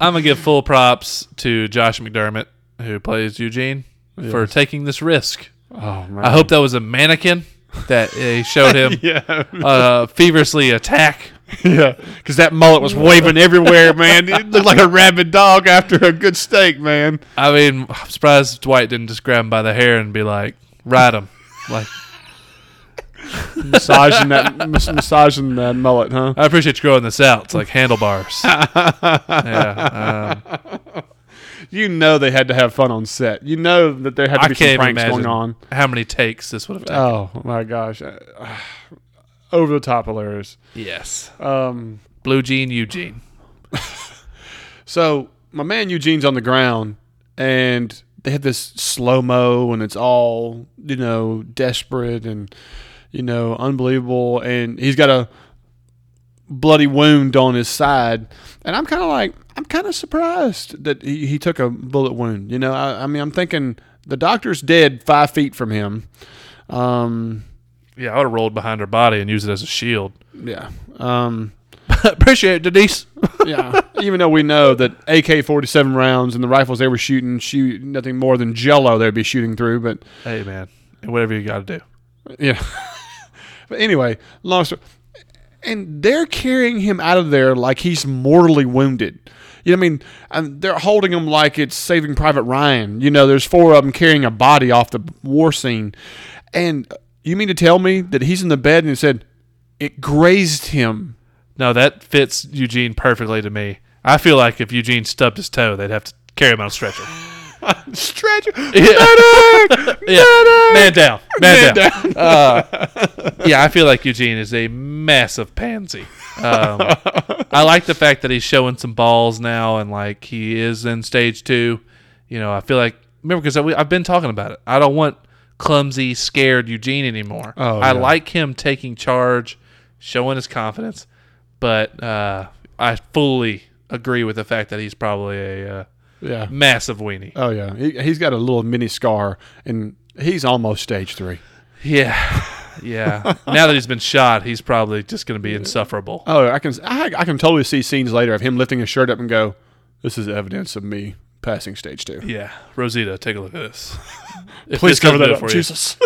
I'm gonna give full props to Josh McDermott, who plays Eugene, for taking this risk. Oh man! I hope that was a mannequin that they showed him feverishly attack. Yeah, because that mullet was waving everywhere, man. It looked like a rabid dog after a good steak, man. I mean, I'm surprised Dwight didn't just grab him by the hair and be like, ride him. Like, massaging that mullet, huh? I appreciate you growing this out. It's like handlebars. You know they had to have fun on set. You know that there had to be some pranks going on. How many takes this would have taken. Oh, my gosh. Over the top hilarious. Yes. Blue Jean Eugene. So my man Eugene's on the ground, and they have this slow mo, and it's all, you know, desperate and, you know, unbelievable, and he's got a bloody wound on his side, and I'm kind of surprised that he took a bullet wound. You know, I mean, I'm thinking the doctor's dead 5 feet from him. Yeah, I would have rolled behind her body and used it as a shield. Yeah. Appreciate it, Denise. Yeah. Even though we know that AK-47 rounds and the rifles they were shoot nothing more than Jell-O they'd be shooting through. But hey, man, whatever you got to do. Yeah. But anyway, long story. And they're carrying him out of there like he's mortally wounded. You know what I mean? And they're holding him like it's Saving Private Ryan. You know, there's four of them carrying a body off the war scene. And... you mean to tell me that he's in the bed and he said, it grazed him? No, that fits Eugene perfectly to me. I feel like if Eugene stubbed his toe, they'd have to carry him on a stretcher. Stretcher? Medic! Yeah. Man down. Yeah, I feel like Eugene is a massive pansy. I like the fact that he's showing some balls now and like he is in stage 2. You know, I feel like, remember, because I've been talking about it. I don't want clumsy, scared Eugene anymore. Oh, yeah. I like him taking charge, showing his confidence, but I fully agree with the fact that he's probably a massive weenie. Oh, yeah. He's got a little mini scar, and he's almost stage 3. Yeah. Yeah. Now that he's been shot, he's probably just going to be insufferable. Oh, I can totally see scenes later of him lifting his shirt up and go, this is evidence of me passing stage 2. Yeah. Rosita, take a look at this. Please cover that up for Jesus.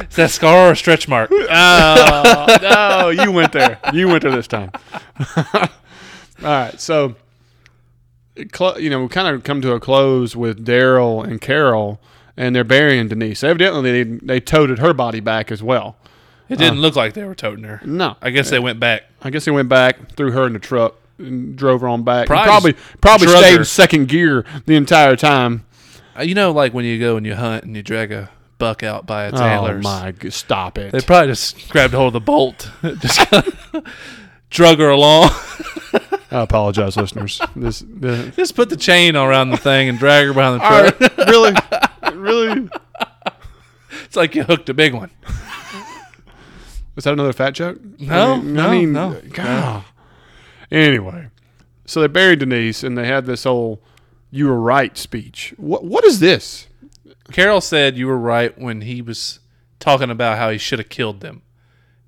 Is that scar or a stretch mark? Oh, no. You went there. You went there this time. All right. So, you know, we kind of come to a close with Daryl and Carol, and they're burying Denise. Evidently, they toted her body back as well. It didn't look like they were toting her. No. I guess they went back. Threw her in the truck, and drove her on back. Probably stayed in second gear the entire time. You know, like when you go and you hunt and you drag a buck out by its antlers. Oh, my God. Stop it. They probably just grabbed hold of the bolt. Just drug her along. I apologize, listeners. Just put the chain around the thing and drag her behind the truck. Right. Really? It's like you hooked a big one. Was that another fat joke? No. God. No. Anyway. So they buried Denise, and they had this whole... you were right speech. What is this? Carol said you were right when he was talking about how he should have killed them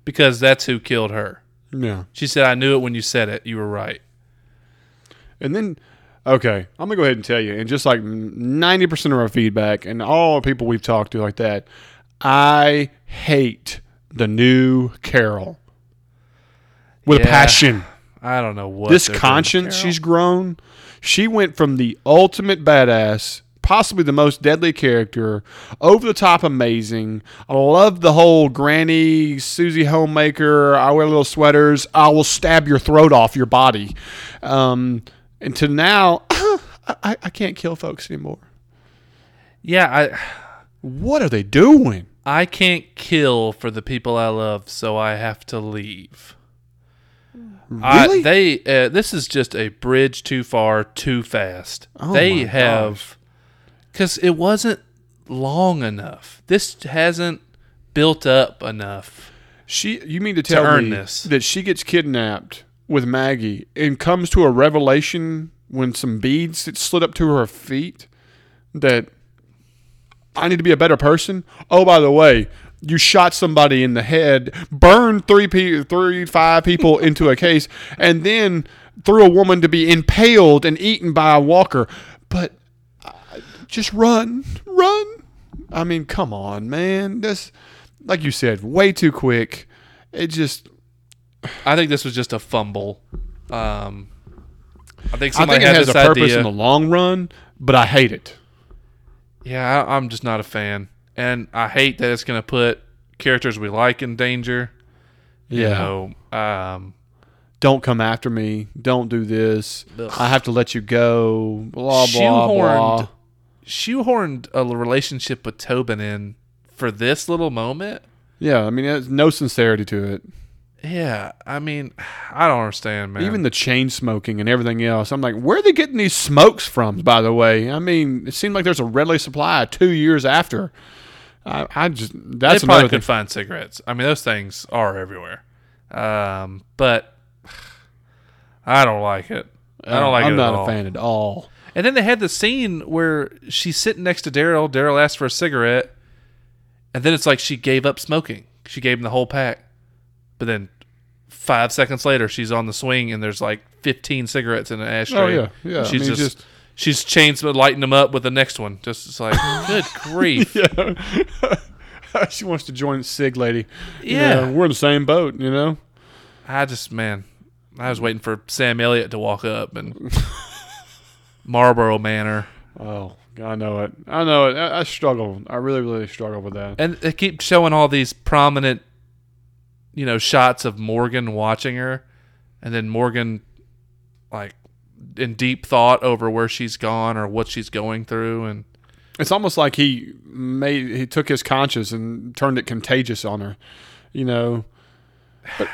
because that's who killed her. Yeah. She said, I knew it when you said it. You were right. And then, okay, I'm going to go ahead and tell you, and just like 90% of our feedback and all the people we've talked to like that, I hate the new Carol with a passion. I don't know what. This conscience she's grown. She went from the ultimate badass, possibly the most deadly character, over-the-top amazing. I love the whole granny, Susie homemaker, I wear little sweaters, I will stab your throat off your body. And to now, I can't kill folks anymore. Yeah. What are they doing? I can't kill for the people I love, so I have to leave. Really? This is just a bridge too far, too fast. Oh, they have, because it wasn't long enough. This hasn't built up enough. You mean to tell me that she gets kidnapped with Maggie and comes to a revelation when some beads that slid up to her feet that I need to be a better person? Oh, by the way, you shot somebody in the head, burned five people into a case, and then threw a woman to be impaled and eaten by a walker. But just run. I mean, come on, man. This, like you said, way too quick. It just... I think this was just a fumble. I think it has a purpose in the long run, but I hate it. Yeah, I'm just not a fan. And I hate that it's going to put characters we like in danger. You know, don't come after me. Don't do this. Ugh. I have to let you go. Blah, blah, blah. Shoehorned a relationship with Tobin in for this little moment. Yeah, I mean, there's no sincerity to it. Yeah, I mean, I don't understand, man. Even the chain smoking and everything else. I'm like, where are they getting these smokes from, by the way? I mean, it seemed like there's a readily supply 2 years after. That's they probably could find cigarettes. I mean, those things are everywhere. But I don't like it. I don't like it at all. I'm not a fan at all. And then they had the scene where she's sitting next to Daryl. Daryl asks for a cigarette. And then it's like she gave up smoking. She gave him the whole pack. But then 5 seconds later, she's on the swing, and there's like 15 cigarettes in an ashtray. Oh, yeah. She's she's lighting them up with the next one. Just it's like, good grief. Yeah. She wants to join the cig lady. Yeah. You know, we're in the same boat, you know? I was waiting for Sam Elliott to walk up and Marlboro Manor. Oh, I know it. I struggle. I really, really struggle with that. And they keep showing all these prominent, you know, shots of Morgan watching her, and then Morgan, like, in deep thought over where she's gone or what she's going through, and it's almost like he took his conscience and turned it contagious on her, you know. But,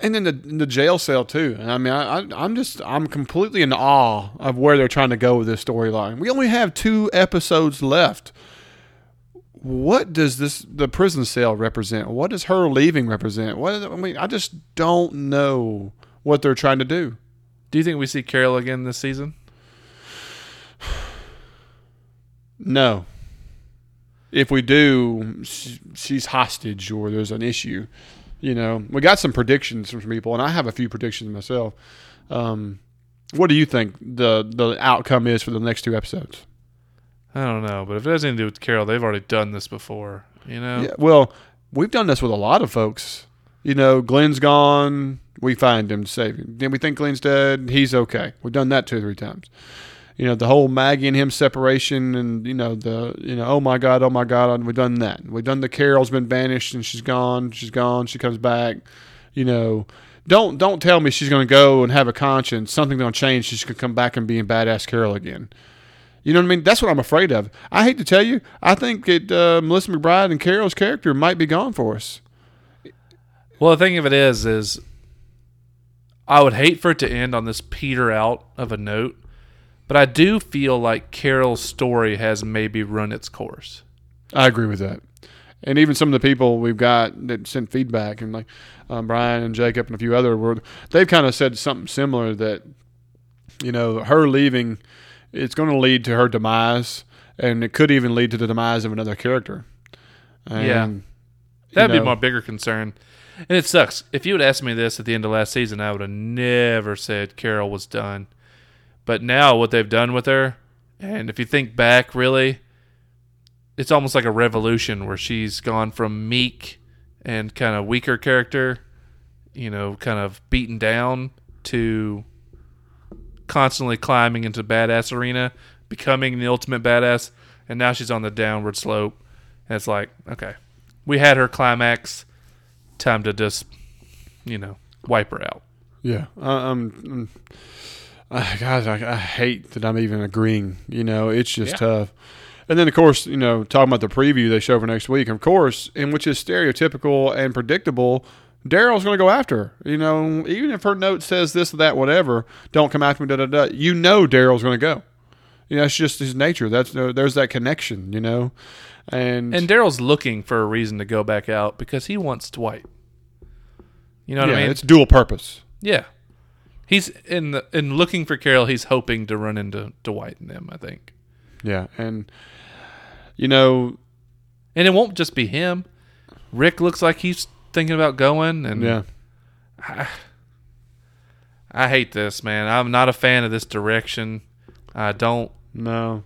and then the jail cell too. And I mean, I'm completely in awe of where they're trying to go with this storyline. We only have 2 episodes left. What does the prison cell represent? What does her leaving represent? I just don't know what they're trying to do. Do you think we see Carol again this season? No. If we do, she's hostage or there's an issue. You know, we got some predictions from some people, and I have a few predictions myself. What do you think the outcome is for the next 2 episodes? I don't know, but if it has anything to do with Carol, they've already done this before, you know? Yeah, well, we've done this with a lot of folks. You know, Glenn's gone, we find him to save him. Then we think Glenn's dead, he's okay. We've done that 2 or 3 times. You know, the whole Maggie and him separation and, you know, oh my God, we've done that. We've done the Carol's been banished and she's gone, she comes back. You know, don't tell me she's going to go and have a conscience, something's going to change, she's going to come back and be in badass Carol again. You know what I mean? That's what I'm afraid of. I hate to tell you, I think that Melissa McBride and Carol's character might be gone for us. Well, the thing of it is I would hate for it to end on this peter out of a note, but I do feel like Carol's story has maybe run its course. I agree with that. And even some of the people we've got that sent feedback, and like Brian and Jacob and a few other, they've kind of said something similar that, you know, her leaving... it's going to lead to her demise, and it could even lead to the demise of another character. And, yeah. That'd be my bigger concern. And it sucks. If you had asked me this at the end of last season, I would have never said Carol was done. But now what they've done with her, and if you think back, really, it's almost like a revolution where she's gone from meek and kind of weaker character, you know, kind of beaten down, to constantly climbing into badass arena, becoming the ultimate badass, and now she's on the downward slope. And it's like, okay, we had her climax. Time to just, you know, wipe her out. Yeah. Guys, I hate that I'm even agreeing. You know, it's just tough. And then, of course, you know, talking about the preview they show for next week, of course, in which is stereotypical and predictable, Daryl's going to go after her. You know, even if her note says this, that, whatever, don't come after me, da-da-da, you know Daryl's going to go. You know, it's just his nature. That's there's that connection, you know. And Daryl's looking for a reason to go back out because he wants Dwight. You know what I mean? It's dual purpose. Yeah. He's in looking for Carol, he's hoping to run into Dwight and them, I think. Yeah, and you know, and it won't just be him. Rick looks like he's thinking about going, and I hate this, man. I'm not a fan of this direction. I don't know.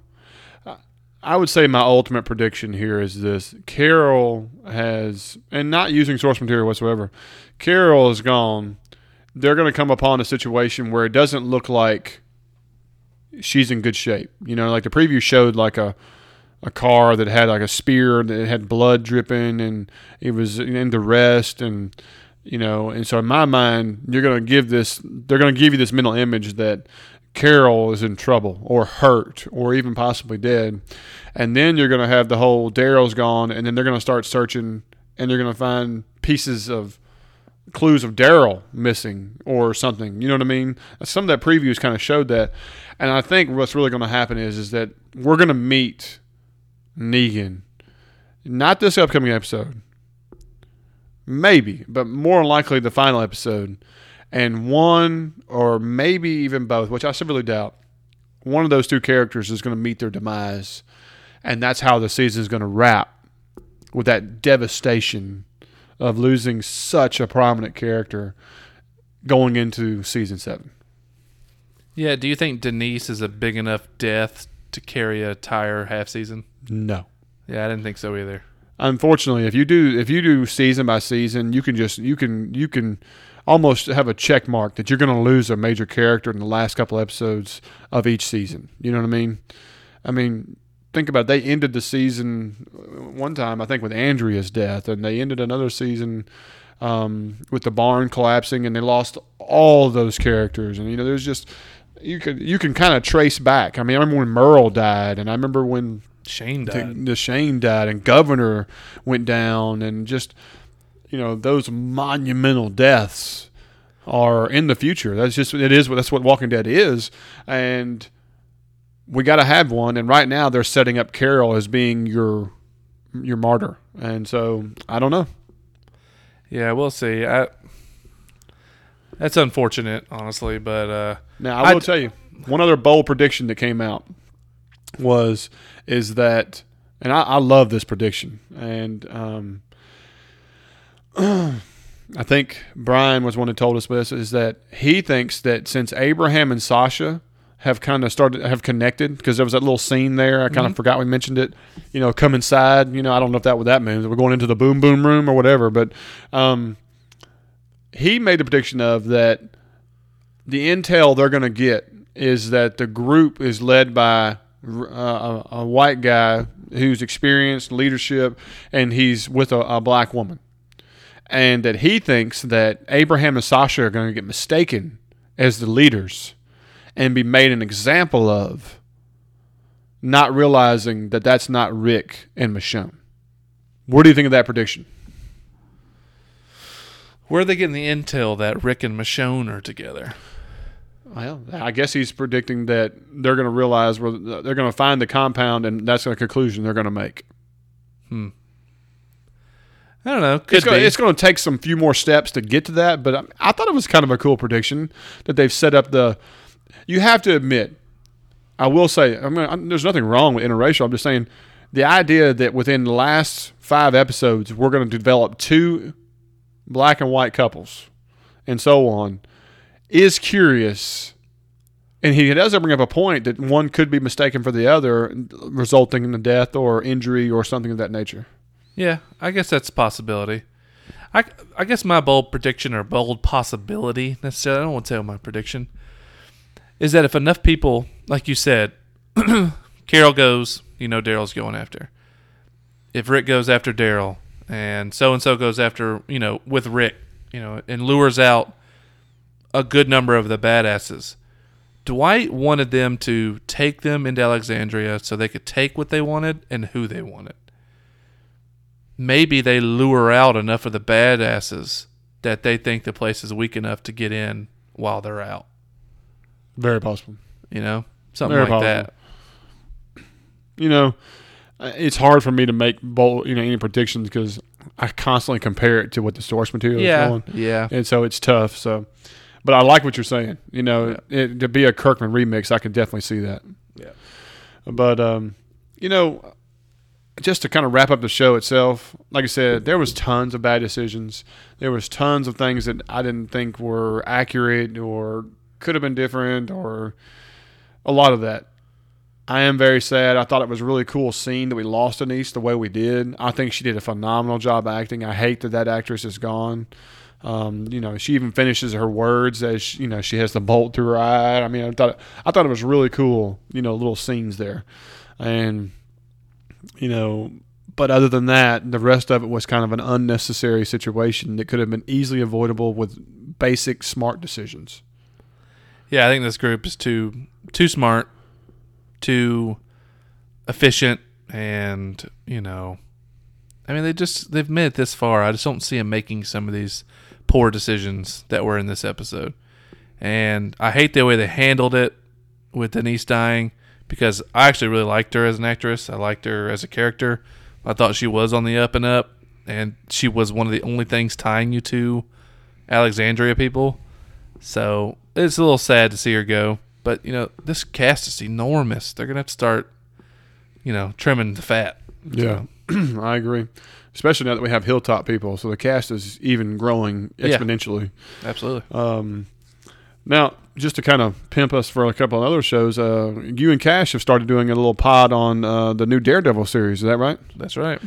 I would say my ultimate prediction here is this. Carol has, and not using source material whatsoever, Carol is gone. They're going to come upon a situation where it doesn't look like she's in good shape. You know, like the preview showed like a car that had like a spear that had blood dripping and it was in the rest. And, you know, and so in my mind, they're going to give you this mental image that Carol is in trouble or hurt or even possibly dead. And then you're going to have the whole Daryl's gone, and then they're going to start searching and they're going to find pieces of clues of Daryl missing or something. You know what I mean? Some of that previews kind of showed that. And I think what's really going to happen is that we're going to meet Negan. Not this upcoming episode. Maybe, but more likely the final episode. And one, or maybe even both, which I severely doubt, one of those two characters is going to meet their demise. And that's how the season is going to wrap, with that devastation of losing such a prominent character going into season 7. Yeah, do you think Denise is a big enough death to carry a entire half season? No. Yeah, I didn't think so either. Unfortunately, if you do season by season, you can almost have a check mark that you're going to lose a major character in the last couple episodes of each season. You know what I mean? Think about it. They ended the season one time, I think, with Andrea's death, and they ended another season with the barn collapsing, and they lost all those characters. And, you know, there's just – you can kind of trace back. I mean, I remember when Merle died, and I remember when Shane died. The Shane died, and Governor went down, and just – you know, those monumental deaths are in the future. That's what Walking Dead is, and we got to have one. And right now, they're setting up Carol as being your martyr, and so I don't know. Yeah, we'll see. That's unfortunate, honestly. But now I will tell you one other bold prediction that came out is that, and I love this prediction, and I think Brian was one who told us this, is that he thinks that since Abraham and Sasha have kind of connected, because there was that little scene there, I kind of forgot we mentioned it, you know, come inside, you know, I don't know if that means we're going into the boom boom room or whatever, but he made the prediction of that the intel they're going to get is that the group is led by a white guy who's experienced leadership, and he's with a black woman. And that he thinks that Abraham and Sasha are going to get mistaken as the leaders and be made an example of, not realizing that that's not Rick and Michonne. What do you think of that prediction? Where are they getting the intel that Rick and Michonne are together? Well, I guess he's predicting that they're going to realize where they're going to find the compound, and that's the conclusion they're going to make. I don't know. It's going to take some few more steps to get to that, but I thought it was kind of a cool prediction that they've set up the. You have to admit, I will say, there's nothing wrong with interracial. I'm just saying the idea that within the last 5 episodes, we're going to develop 2 black and white couples and so on is curious. And he does bring up a point that one could be mistaken for the other, resulting in the death or injury or something of that nature. Yeah, I guess that's a possibility. I guess my bold prediction, or bold possibility necessarily, I don't want to tell my prediction, is that if enough people, like you said, Carol goes, you know Daryl's going after. If Rick goes after Daryl, and so goes after, you know, with Rick, you know, and lures out a good number of the badasses, Dwight wanted them to take them into Alexandria so they could take what they wanted and who they wanted. Maybe they lure out enough of the badasses that they think the place is weak enough to get in while they're out. Very possible. You know? Something Very like possible. That. You know, it's hard for me to make bold, you know, any predictions because I constantly compare it to what the source material is on. Yeah. And so it's tough. So, but I like what you're saying. You know, to be a Kirkman remix, I could definitely see that. Yeah. But, you know, just to kind of wrap up the show itself, like I said, there was tons of bad decisions. There was tons of things that I didn't think were accurate or could have been different or a lot of that. I am very sad. I thought it was a really cool scene that we lost Denise the way we did. I think she did a phenomenal job acting. I hate that that actress is gone. You know, she even finishes her words as she, you know, she has the bolt through her eye. I mean, I thought it was really cool, you know, little scenes there. And, you know, but other than that, the rest of it was kind of an unnecessary situation that could have been easily avoidable with basic smart decisions. Yeah, I think this group is too smart, too efficient, and, you know, I mean, they've made it this far. I just don't see them making some of these poor decisions that were in this episode. And I hate the way they handled it with Denise dying because I actually really liked her as an actress. I liked her as a character. I thought she was on the up and up, and she was one of the only things tying you to Alexandria people. So it's a little sad to see her go. But, you know, this cast is enormous. They're going to have to start, you know, trimming the fat. Yeah, so. I agree. Especially now that we have Hilltop people. So the cast is even growing exponentially. Yeah, absolutely. Now, just to kind of pimp us for a couple of other shows, you and Cash have started doing a little pod on the new Daredevil series. Is that right? That's right.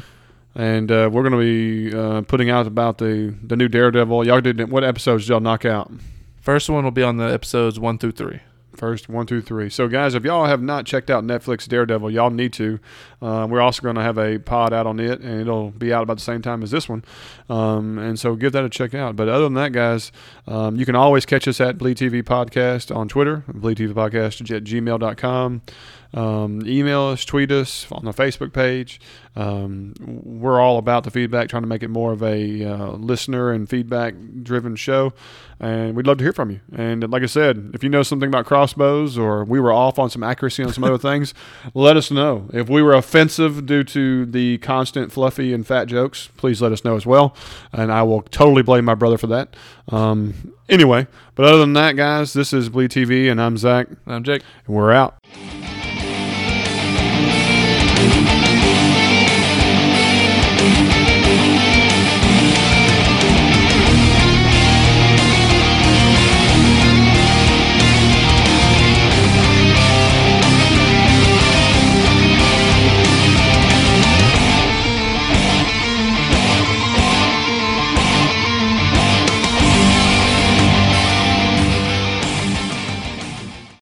And we're going to be putting out about the new Daredevil. Y'all did what episodes did y'all knock out? First one will be on the episodes 1 through 3. First, 1, 2, 3. So, guys, if y'all have not checked out Netflix Daredevil, y'all need to. We're also going to have a pod out on it, and it'll be out about the same time as this one. And so give that a check out. But other than that, guys, you can always catch us at Bleed TV Podcast on Twitter, bleedtvpodcast@gmail.com. Email us, tweet us on the Facebook page. We're all about the feedback, trying to make it more of a listener and feedback-driven show. And we'd love to hear from you. And like I said, if you know something about crossbows or we were off on some accuracy on some other things, let us know. If we were offensive due to the constant fluffy and fat jokes, please let us know as well. And I will totally blame my brother for that. Anyway, but other than that, guys, this is Bleed TV, and I'm Zach. And I'm Jake. And we're out.